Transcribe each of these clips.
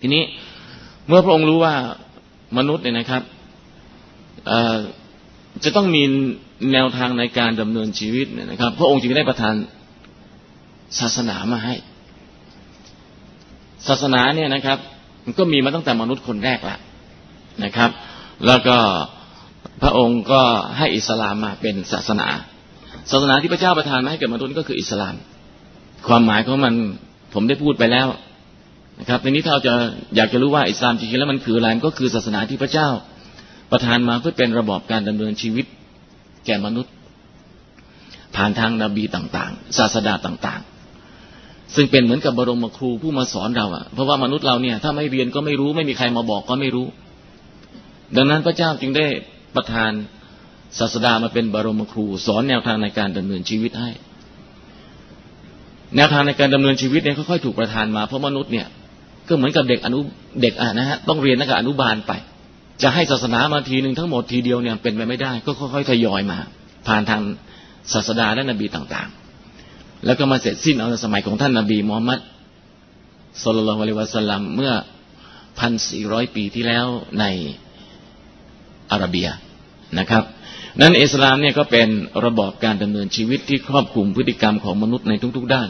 ทีนี้เมื่อพระองค์รู้ว่ามนุษย์เนี่ยนะครับจะต้องมีแนวทางในการดำเนินชีวิตเนี่ยนะครับพระองค์จึงได้ประทานศาสนามาให้ศาสนาเนี่ยนะครับมันก็มีมาตั้งแต่มนุษย์คนแรกละนะครับแล้วก็พระองค์ก็ให้อิสลามมาเป็นศาสนาที่พระเจ้าประทานมาให้กับมนุษย์ก็คืออิสลามความหมายของมันผมได้พูดไปแล้วนะครับในนี้ถ้าเราจะอยากจะรู้ว่าอิสลามจริงๆแล้วมันคืออะไรก็คือศาสนาที่พระเจ้าประทานมาเพื่อเป็นระบอบการดำเนินชีวิตแก่มนุษย์ผ่านทางนบีต่างๆศาสดาต่างๆซึ่งเป็นเหมือนกับบรมครูผู้มาสอนเราเพราะว่ามนุษย์เราเนี่ยถ้าไม่เรียนก็ไม่รู้ไม่มีใครมาบอกก็ไม่รู้ดังนั้นพระเจ้าจึงได้ประทานศาสดามาเป็นบรมครูสอนแนวทางในการดำเนินชีวิตให้แนวทางในการดำเนินชีวิตเนี่ยค่อยๆถูกประทานมาเพราะมนุษย์เนี่ยก็เหมือนกับเด็กนะฮะต้องเรียนตั้งแต่อนุบาลไปจะให้ศาสนามาทีนึงทั้งหมดทีเดียวเนี่ยเป็นไปไม่ได้ก็ค่อยๆทยอยมาผ่านทางศาสดาและนบีต่างๆแล้วก็มาเสร็จสิ้นเอาในสมัยของท่านนบีมูฮัมมัดศ็อลลัลลอฮุอะลัยฮิวะซัลลัมเมื่อ 1,400 ปีที่แล้วในอาระเบียนะครับนั้นอิสลามเนี่ยก็เป็นระบอบการดำเนินชีวิตที่ครอบคลุมพฤติกรรมของมนุษย์ในทุกๆด้าน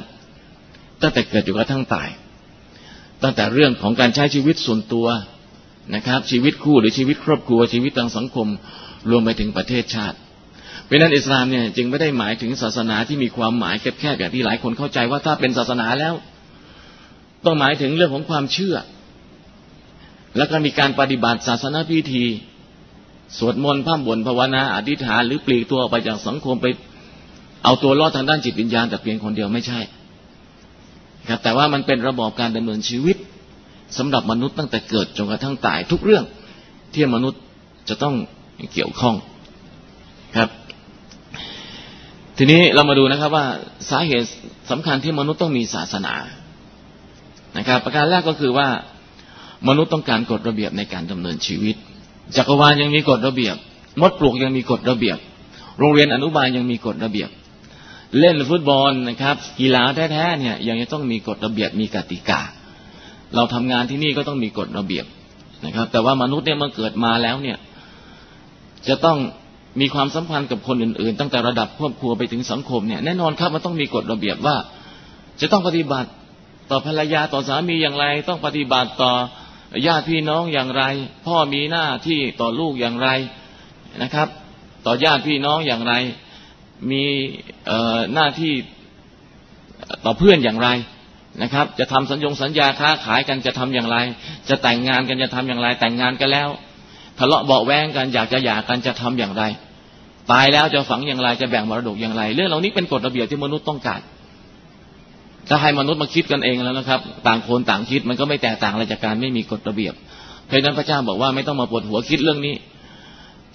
ตั้งแต่เกิดจนกระทั่งตายตั้งแต่เรื่องของการใช้ชีวิตส่วนตัวนะครับชีวิตคู่หรือชีวิตครอบครัวชีวิตทางสังคมรวมไปถึงประเทศชาติเพราะนั้นอิสลามเนี่ยจึงไม่ได้หมายถึงศาสนาที่มีความหมายแคบๆแบบที่หลายคนเข้าใจว่าถ้าเป็นศาสนาแล้วต้องหมายถึงเรื่องของความเชื่อแล้วก็มีการปฏิบัติศาสนพิธีสวดมนต์พร่ำบ่นภาวนาอธิษฐานหรือปลีกตัวออกไปจากสังคมไปเอาตัวรอดทางด้านจิตวิญญาณแต่เพียงคนเดียวไม่ใช่ครับแต่ว่ามันเป็นระบอบการดำเนินชีวิตสำหรับมนุษย์ตั้งแต่เกิดจนกระทั่งตายทุกเรื่องที่มนุษย์จะต้องเกี่ยวข้องครับทีนี้เรามาดูนะครับว่าสาเหตุสำคัญที่มนุษย์ต้องมีศาสนานะครับประการแรกก็คือว่ามนุษย์ต้องการกฎระเบียบในการดำเนินชีวิตจักรวาลยังมีกฎระเบียบมดปลวกยังมีกฎระเบียบโรงเรียนอนุบาลยังมีกฎระเบียบเล่นฟุตบอลนะครับกีฬาแท้ๆเนี่ยยังจะต้องมีกฎระเบียบมีกติกาเราทำงานที่นี่ก็ต้องมีกฎระเบียบนะครับแต่ว่ามนุษย์เนี่ยเมื่อเกิดมาแล้วเนี่ยจะต้องมีความสัมพันธ์กับคนอื่นๆตั้งแต่ระดับครอบครัวไปถึงสังคมเนี่ยแน่นอนครับมันต้องมีกฎระเบียบว่าจะต้องปฏิบัติต่อภรรยาต่อสามีอย่างไรต้องปฏิบัติต่อญาติพี่น้องอย่างไรพ่อมีหน้าที่ต่อลูกอย่างไรนะครับต่อญาติพี่น้องอย่างไรมีหน้าที่ต่อเพื่อนอย่างไรนะครับจะทำสัญญาค้าขายกันจะทำอย่างไรจะแต่งงานกันจะทำอย่างไรแต่งงานกันแล้วทะเลาะเบาะแว้งกันอยากจะหย่ากันจะทำอย่างไรตายแล้วจะฝังอย่างไรจะแบ่งมรดกอย่างไรเรื่องเหล่านี้เป็นกฎระเบียบที่มนุษย์ต้องการถ้าให้มนุษย์มาคิดกันเองแล้วนะครับต่างคนต่างคิดมันก็ไม่แตกต่างอะไรจากการไม่มีกฎระเบียบเพราะฉะนั้นพระเจ้าบอกว่าไม่ต้องมาปวดหัวคิดเรื่องนี้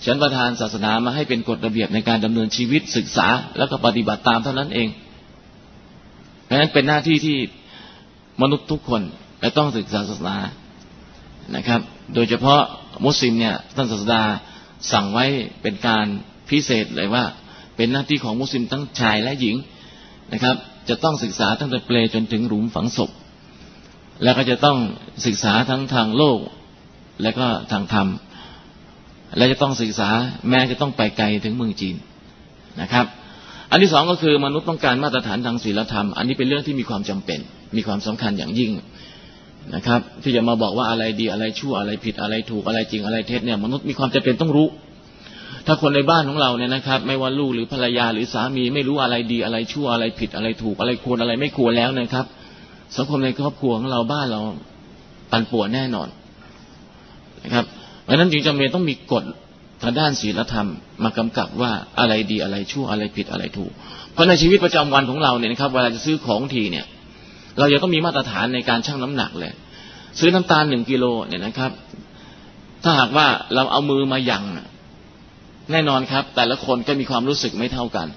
ฉันประทานศาสนามาให้เป็นกฎระเบียบในการดำเนินชีวิตศึกษาแล้วก็ปฏิบัติตามเท่านั้นเองเพราะฉะนั้นเป็นหน้าที่ที่มนุษย์ทุกคนจะต้องศึกษาศาสนานะครับโดยเฉพาะมุสลิมเนี่ยท่านศาสดาสั่งไว้เป็นการพิเศษเลยว่าเป็นหน้าที่ของมุสลิมทั้งชายและหญิงนะครับจะต้องศึกษาตั้งแต่เปลจนถึงหลุมฝังศพแล้วก็จะต้องศึกษาทั้งทางโลกและก็ทางธรรมและจะต้องศึกษาแม้จะต้องไปไกลถึงเมืองจีนนะครับอันที่สองก็คือมนุษย์ต้องการมาตรฐานทางศีลธรรมอันนี้เป็นเรื่องที่มีความจำเป็นมีความสำคัญอย่างยิ่งนะครับที่จะมาบอกว่าอะไรดีอะไรชั่วอะไรผิดอะไรถูกอะไรจริงอะไรเท็จเนี่ยมนุษย์มีความจำเป็นต้องรู้ถ้าคนในบ้านของเราเนี่ยนะครับไม่ว่าลูกหรือภรรยาหรือสามีไม่รู้อะไรดีอะไรชั่วอะไรผิดอะไรถูกอะไรควรอะไรไม่ควรแล้วนะครับสังคมในครอบครัวของเราบ้านเราปั่นป่วนแน่นอนนะครับเพราะนั้นจึงจำเป็นต้องมีกฎทางด้านศีลธรรมมากำกับว่าอะไรดีอะไรชั่วอะไรผิดอะไรถูกเพราะในชีวิตประจำวันของเราเนี่ยนะครับเวลาจะซื้อของทีเนี่ยเราจะต้องมีมาตรฐานในการชั่งน้ำหนักเลยซื้อน้ำตาล1กิโลเนี่ยนะครับถ้าหากว่าเราเอามือมายั่งแน่นอนครับแต่ละคนก็มีความรู้สึกไม่เท่ากัน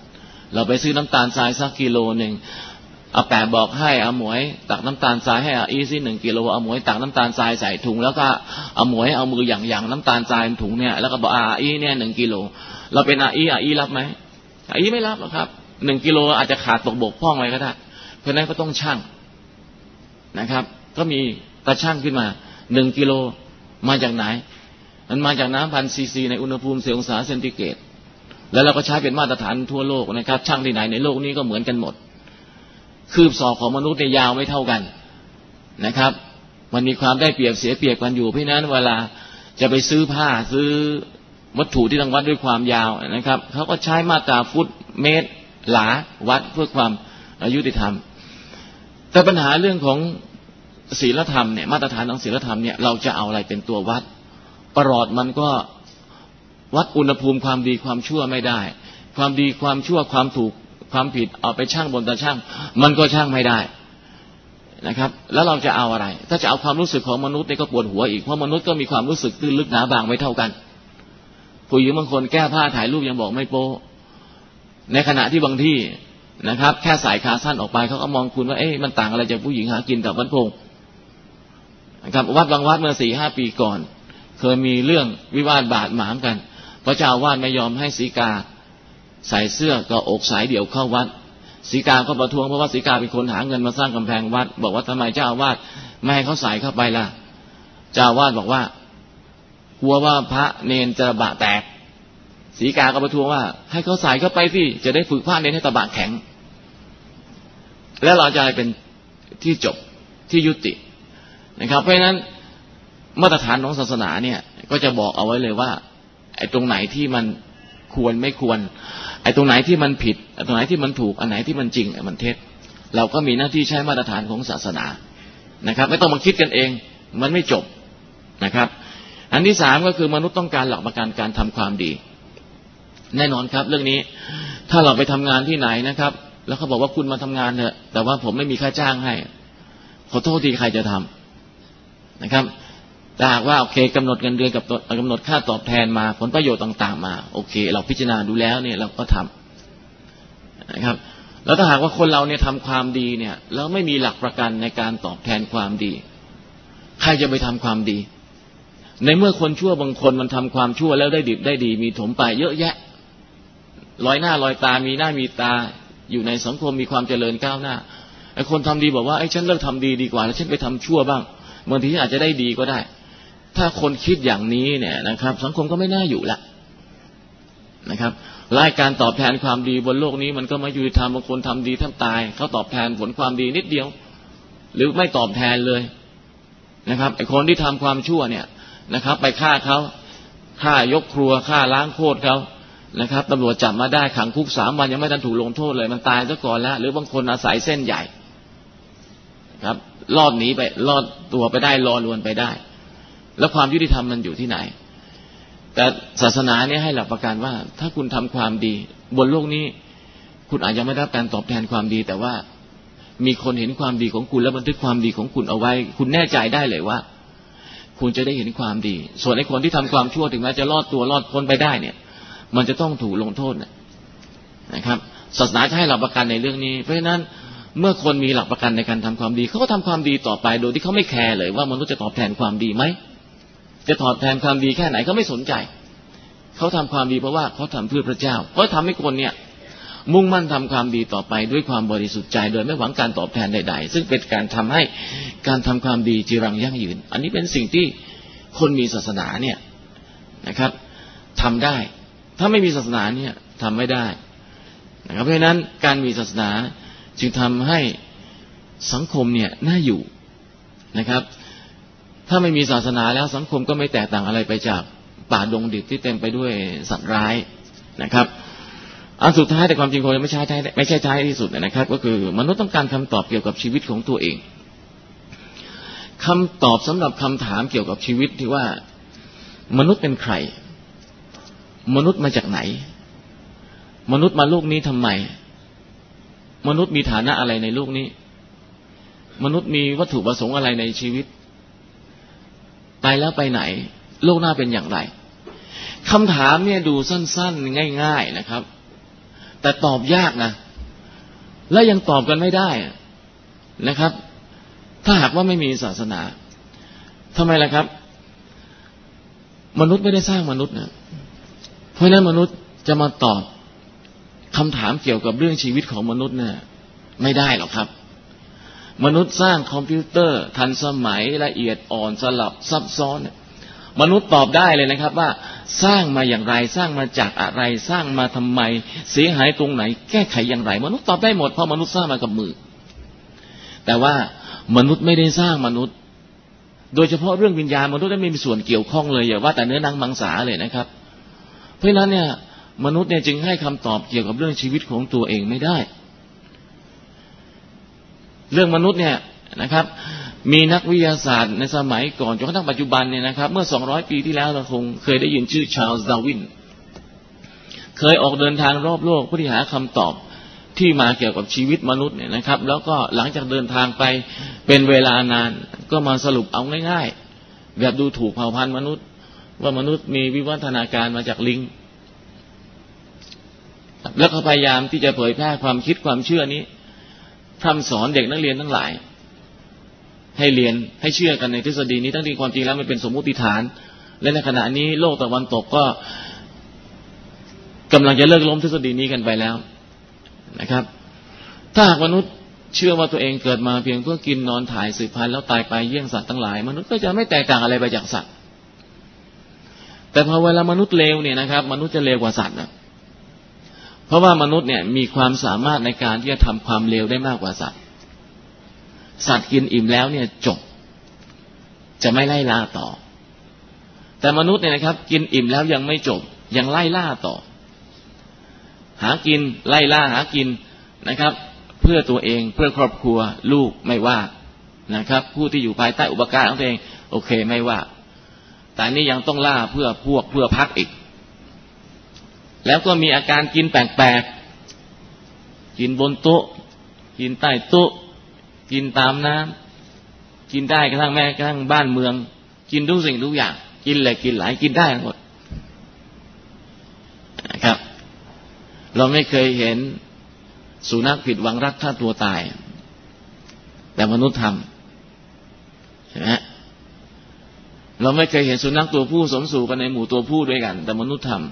เราไปซื้อน้ำตาลทรายสักกิโลหนึ่งอาแปะบอกให้อาหมวยตักน้ำตาลทรายให้อาอีซี่1กิโลอาหมวยตักน้ำตาลทรายใส่ถุงแล้วก็อาหมวยเอามือหยั่งน้ำตาลทรายถุงเนี่ยแล้วก็บอกอาอีเนี่ย1กิโลเราเป็นอาอีรับไหมอาอีไม่รับหรอกครับ1กิโลอาจจะขาดตกบกพร่องอะไรก็ได้เพราะนั้นก็ต้องชั่งนะครับก็มีตาชั่งขึ้นมา 1 กิโลมาจากไหนมันมาจากน้ำ1,000 ซีซีในอุณหภูมิ4 องศาเซนติเกรดแล้วเราก็ใช้เป็นมาตรฐานทั่วโลกนะครับช่างที่ไหนในโลกนี้ก็เหมือนกันหมดคืบศอกของมนุษย์เนี่ยยาวไม่เท่ากันนะครับมันมีความได้เปรียบเสียเปรียบกันอยู่เพราะนั้นเวลาจะไปซื้อผ้าซื้อวัตถุที่ต้องวัดด้วยความยาวนะครับเขาก็ใช้มาตราฟุตเมตรหลาวัดเพื่อความยุติธรรมแต่ปัญหาเรื่องของศีลธรรมเนี่ยมาตรฐานของศีลธรรมเนี่ยเราจะเอาอะไรเป็นตัววัดประหลอดมันก็วัดอุณหภูมิความดีความชั่วไม่ได้ความดีความชั่วความถูกความผิดเอาไปชั่งบนตะชั่งมันก็ชั่งไม่ได้นะครับแล้วเราจะเอาอะไรถ้าจะเอาความรู้สึกของมนุษย์เนี่ยก็ปวดหัวอีกเพราะมนุษย์ก็มีความรู้สึกตื้นลึกหนาบางไม่เท่ากันผู้หญิงบางคนแก้ผ้าถ่ายรูปยังบอกไม่โป๊ะในขณะที่บางที่นะครับแค่สายขาสั้นออกไปเขาก็มองคุณว่าเอ๊ะมันต่างอะไรจากผู้หญิงหากินกับวัดพงนะครับวัดบางวัดเมื่อ 4-5 ปีก่อนเคยมีเรื่องวิวาทบาดหมางกันพระเจ้าอาวาสไม่ยอมให้ศรีกาใส่เสื้อกับอกสายเดี่ยวเข้าวัดศรีกาก็ประท้วงเพราะว่าศรีกาเป็นคนหาเงินมาสร้างกำแพงวัดบอกว่าทำไมเจ้าอาวาสไม่ให้เขาใส่เข้าไปล่ะเจ้าอาวาสบอกว่ากลัวว่าพระเนนจะตะบะแตกศรีกาก็ประท้วงว่าให้เขาใส่เข้าไปสิจะได้ฝึกพระเนนให้ตะบะแข็งและเราจะเป็นที่จบที่ยุตินะครับเพราะฉะนั้นมาตรฐานของศาสนาเนี่ยก็จะบอกเอาไว้เลยว่าไอ้ตรงไหนที่มันควรไม่ควรไอ้ตรงไหนที่มันผิดไอ้ตรงไหนที่มันถูกอันไหนที่มันจริงไอ้มันเท็จเราก็มีหน้าที่ใช้มาตรฐานของศาสนานะครับไม่ต้องมาคิดกันเองมันไม่จบนะครับอันที่3ก็คือมนุษย์ต้องการหลักประกันการทำความดีแน่นอนครับเรื่องนี้ถ้าเราไปทำงานที่ไหนนะครับแล้วเขาบอกว่าคุณมาทำงานเถอะแต่ว่าผมไม่มีค่าจ้างให้ขอโทษทีใครจะทำนะครับถ้าหากว่าโอเคกำหนดเงินเดือนกับกำหนดค่าตอบแทนมาผลประโยชน์ต่างๆมาโอเคเราพิจารณาดูแล้วเนี่ยเราก็ทำนะครับแล้วถ้าหากว่าคนเราเนี่ยทำความดีเนี่ยแล้วไม่มีหลักประกันในการตอบแทนความดีใครจะไปทำความดีในเมื่อคนชั่วบางคนมันทำความชั่วแล้วได้ดิบได้ดีมีถมไปเยอะแยะลอยหน้าลอยตามีหน้ามีตาอยู่ในสังคมมีความเจริญก้าวหน้าไอ้คนทำดีบอกว่าไอ้ฉันเลิกทำดีดีกว่าแล้วฉันไปทำชั่วบ้างบางทีอาจจะได้ดีก็ได้ถ้าคนคิดอย่างนี้เนี่ยนะครับสังคมก็ไม่น่าอยู่ละนะครับรายการตอบแทนความดีบนโลกนี้มันก็ไม่ยุติธรรมบางคนทำดีแทบตายเขาตอบแทนผลความดีนิดเดียวหรือไม่ตอบแทนเลยนะครับไอ้คนที่ทำความชั่วเนี่ยนะครับไปฆ่าเขาฆ่ายกครัวฆ่าล้างโคตรเขานะครับตำรวจจับมาได้ขังคุก3 วันยังไม่ทันถูกลงโทษเลยมันตายซะก่อนแล้วหรือบางคนอาศัยเส้นใหญ่ครับรอดหนีไปรอดตัวไปได้รอดลวนไปได้แล้วความยุติธรรมมันอยู่ที่ไหนแต่ศาสนาเนี่ยให้หลักประกันว่าถ้าคุณทำความดีบนโลกนี้คุณอาจจะไม่ได้รับการตอบแทนความดีแต่ว่ามีคนเห็นความดีของคุณและบันทึกความดีของคุณเอาไว้คุณแน่ใจได้เลยว่าคุณจะได้เห็นความดีส่วนไอ้คนที่ทำความชั่วถึงแม้จะรอดตัวรอดพ้นไปได้เนี่ยมันจะต้องถูกลงโทษนะครับศาสนาจะให้หลักประกันในเรื่องนี้เพราะฉะนั้นเมื่อคนมีหลักประกันในการทำความดีเขาก็ทำความดีต่อไปโดยที่เขาไม่แคร์เลยว่ามนุษย์จะตอบแทนความดีไหมจะตอบแทนความดีแค่ไหนเขาไม่สนใจเขาทำความดีเพราะว่าเขาทำเพื่อพระเจ้าเขาทำให้คนเนี่ยมุ่งมั่นทำความดีต่อไปด้วยความบริสุทธิ์ใจโดยไม่หวังการตอบแทนใดๆซึ่งเป็นการทำให้การทำความดีจีรังยั่งยืนอันนี้เป็นสิ่งที่คนมีศาสนาเนี่ยนะครับทำได้ถ้าไม่มีศาสนาเนี่ยทำไม่ได้นะครับเพราะฉะนั้นการมีศาสนาจึงทำให้สังคมเนี่ยน่าอยู่นะครับถ้าไม่มีศาสนาแล้วสังคมก็ไม่แตกต่างอะไรไปจากป่าดงดิบที่เต็มไปด้วยสัตว์ร้ายนะครับอันสุดท้ายแต่ความจริงคงจะไม่ใช่ท้ายที่สุดนะครับก็คือมนุษย์ต้องการคำตอบเกี่ยวกับชีวิตของตัวเองคำตอบสำหรับคำถามเกี่ยวกับชีวิตที่ว่ามนุษย์เป็นใครมนุษย์มาจากไหนมนุษย์มาโลกนี้ทำไมมนุษย์มีฐานะอะไรในโลกนี้มนุษย์มีวัตถุประสงค์อะไรในชีวิตตายแล้วไปไหนโลกหน้าเป็นอย่างไรคำถามเนี่ยดูสั้นๆง่ายๆนะครับแต่ตอบยากนะและยังตอบกันไม่ได้นะครับถ้าหากว่าไม่มีศาสนาทำไมล่ะครับมนุษย์ไม่ได้สร้างมนุษย์นะเพราะนั้นมนุษย์จะมาตอบคำถามเกี่ยวกับเรื่องชีวิตของมนุษย์เนี่ยไม่ได้หรอกครับ มนุษย์สร้างคอมพิวเตอร์ทันสมัยละเอียดอ่อนสลับซับซ้อนมนุษย์ตอบได้เลยนะครับว่าสร้างมาอย่างไรสร้างมาจากอะไรสร้างมาทำไมเสียหายตรงไหนแก้ไขอย่างไรมนุษย์ตอบได้หมดเพราะมนุษย์สร้างมากับมือแต่ว่ามนุษย์ไม่ได้สร้างมนุษย์โดยเฉพาะเรื่องวิญญาณมนุษย์ไม่มีส่วนเกี่ยวข้องเลยอย่าว่าแต่เนื้อหนังมังสาเลยนะครับเพราะฉะนั้นเนี่ยมนุษย์เนี่ยจึงให้คำตอบเกี่ยวกับเรื่องชีวิตของตัวเองไม่ได้เรื่องมนุษย์เนี่ยนะครับมีนักวิทยาศาสตร์ในสมัยก่อนจนกระทั่งปัจจุบันเนี่ยนะครับเมื่อ200 ปีที่แล้วเราคงเคยได้ยินชื่อชาร์ลส์ ดาร์วินเคยออกเดินทางรอบโลกเพื่อที่หาคำตอบที่มาเกี่ยวกับชีวิตมนุษย์เนี่ยนะครับแล้วก็หลังจากเดินทางไปเป็นเวลานานก็มาสรุปเอาง่ายๆแบบดูถูกเผ่าพันธุ์มนุษย์ว่ามนุษย์มีวิวัฒนาการมาจากลิงแล้วก็พยายามที่จะเผยแพร่ความคิดความเชื่อนี้พร่ำสอนเด็กนักเรียนทั้งหลายให้เรียนให้เชื่อกันในทฤษฎีนี้ทั้งที่ความจริงแล้วมันเป็นสมมุติฐานและในขณะนี้โลกตะวันตกก็กำลังจะเลิกล้มทฤษฎีนี้กันไปแล้วนะครับถ้าหากมนุษย์เชื่อว่าตัวเองเกิดมาเพียงเพื่อกินนอนถ่ายสืบพันธุ์แล้วตายไปเยี่ยงสัตว์ทั้งหลายมนุษย์ก็จะไม่แตกต่างอะไรไปจากสัตว์แต่พอเวลามนุษย์เลวเนี่ยนะครับมนุษย์จะเลวกว่าสัตว์นะเพราะว่ามนุษย์เนี่ยมีความสามารถในการที่จะทำความเลวได้มากกว่าสัตว์สัตว์กินอิ่มแล้วเนี่ยจบจะไม่ไล่ล่าต่อแต่มนุษย์เนี่ยนะครับกินอิ่มแล้วยังไม่จบยังไล่ล่าต่อหากินไล่ล่าหากินนะครับเพื่อตัวเองเพื่อครอบครัวลูกไม่ว่านะครับผู้ที่อยู่ภายใต้อุปการะของตัวเองโอเคไม่ว่าแต่นี่ยังต้องล่าเพื่อพวกเพื่อพรรคอีกแล้วก็มีอาการกินแปลกๆกินบนโต๊ะกินใต้โต๊ะกินตามน้ำกินได้กระทั่งแม้กระทั่งบ้านเมืองกินทุกสิ่งทุกอย่างกินเลยกินหลายกินได้หมดนะครับเราไม่เคยเห็นสุนัขผิดหวังรักฆ่าตัวตายแต่มนุษย์ทำใช่ไหมเราไม่เคยเห็นสุนัขตัวผู้สมสู่กันในหมู่ตัวผู้ด้วยกันแต่มนุษย์ทำ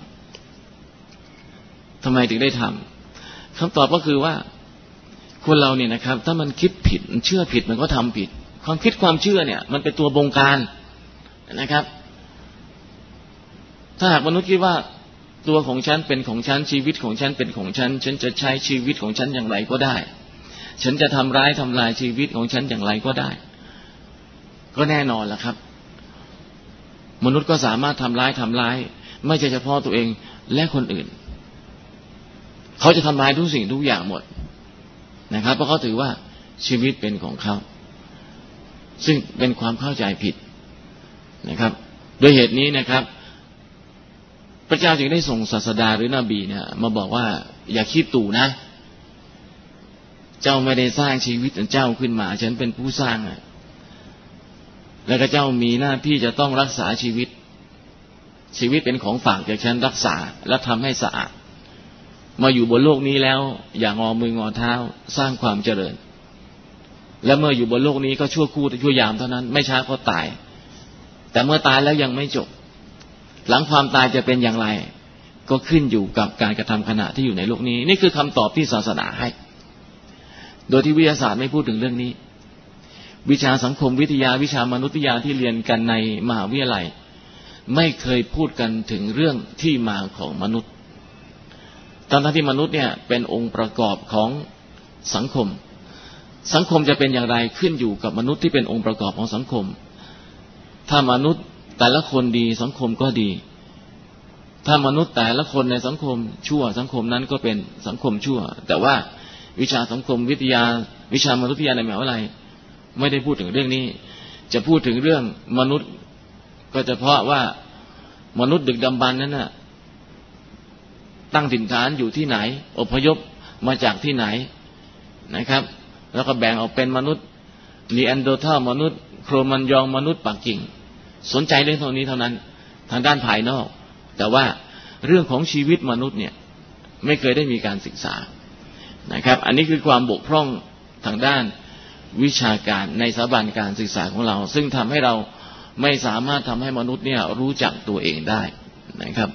ทำไมถึงได้ทำคำตอบก็คือว่าคนเราเนี่ยนะครับถ้ามันคิดผิดมันเชื่อผิดมันก็ทำผิดความคิดความเชื่อเนี่ยมันเป็นตัวบงการนะครับถ้าหากมนุษย์คิดว่าตัวของฉันเป็นของฉันชีวิตของฉันเป็นของฉันฉันจะใช้ชีวิตของฉันอย่างไรก็ได้ฉันจะทำร้ายทำลายชีวิตของฉันอย่างไรก็ได้ก็แน่นอนล่ะครับมนุษย์ก็สามารถทำร้ายไม่ใช่เฉพาะตัวเองและคนอื่นเขาจะทำร้ายทุกสิ่งทุกอย่างหมดนะครับเพราะเขาถือว่าชีวิตเป็นของเขาซึ่งเป็นความเข้าใจผิดนะครับด้วยเหตุนี้นะครับพระเจ้าจึงได้ส่งศาสดาหรือนบีเนี่ยมาบอกว่าอย่าคิดตู่นะเจ้าไม่ได้สร้างชีวิตของเจ้าขึ้นมาฉันเป็นผู้สร้างแล้วก็เจ้ามีหน้าที่จะต้องรักษาชีวิตเป็นของฝากจากฉันรักษาและทำให้สะอาดมาอยู่บนโลกนี้แล้วอย่างงอมืองอเท้าสร้างความเจริญและเมื่ออยู่บนโลกนี้ก็ชั่วคู่ชั่วยามเท่านั้นไม่ช้าก็ตายแต่เมื่อตายแล้วยังไม่จบหลังความตายจะเป็นอย่างไรก็ขึ้นอยู่กับการกระทำขณะที่อยู่ในโลกนี้นี่คือคำตอบที่ศาสนาให้โดยที่วิทยาศาสตร์ไม่พูดถึงเรื่องนี้วิชาสังคมวิทยาวิชามนุษยวิทยาที่เรียนกันในมหาวิทยาลัยไม่เคยพูดกันถึงเรื่องที่มาของมนุษย์ทั้งที่มนุษย์เนี่ยเป็นองค์ประกอบของสังคมสังคมจะเป็นอย่างไรขึ้นอยู่กับมนุษย์ที่เป็นองค์ประกอบของสังคมถ้ามนุษย์แต่ละคนดีสังคมก็ดีถ้ามนุษย์แต่ละคนในสังคมชั่วสังคมนั้นก็เป็นสังคมชั่วแต่ว่าวิชาสังคมวิทยาวิชามนุษยวิทยาในมหาวิทยาลัยไม่ได้พูดถึงเรื่องนี้จะพูดถึงเรื่องมนุษย์ก็เฉพาะว่ามนุษย์ดึกดำบรรพ์นั้นน่ะตั้งถิ่นฐานอยู่ที่ไหนอพยพมาจากที่ไหนนะครับแล้วก็แบ่งออกเป็นมนุษย์นีแอนเดอร์ทัลมนุษย์โครมันยองมนุษย์ปากกิ่งสนใจเรื่องตรงนี้เท่านั้นทางด้านภายนอกแต่ว่าเรื่องของชีวิตมนุษย์เนี่ยไม่เคยได้มีการศึกษานะครับอันนี้คือความบกพร่องทางด้านวิชาการในสถาบันการศึกษาของเราซึ่งทำให้เราไม่สามารถทำให้มนุษย์เนี่ยรู้จักตัวเองได้นะครับ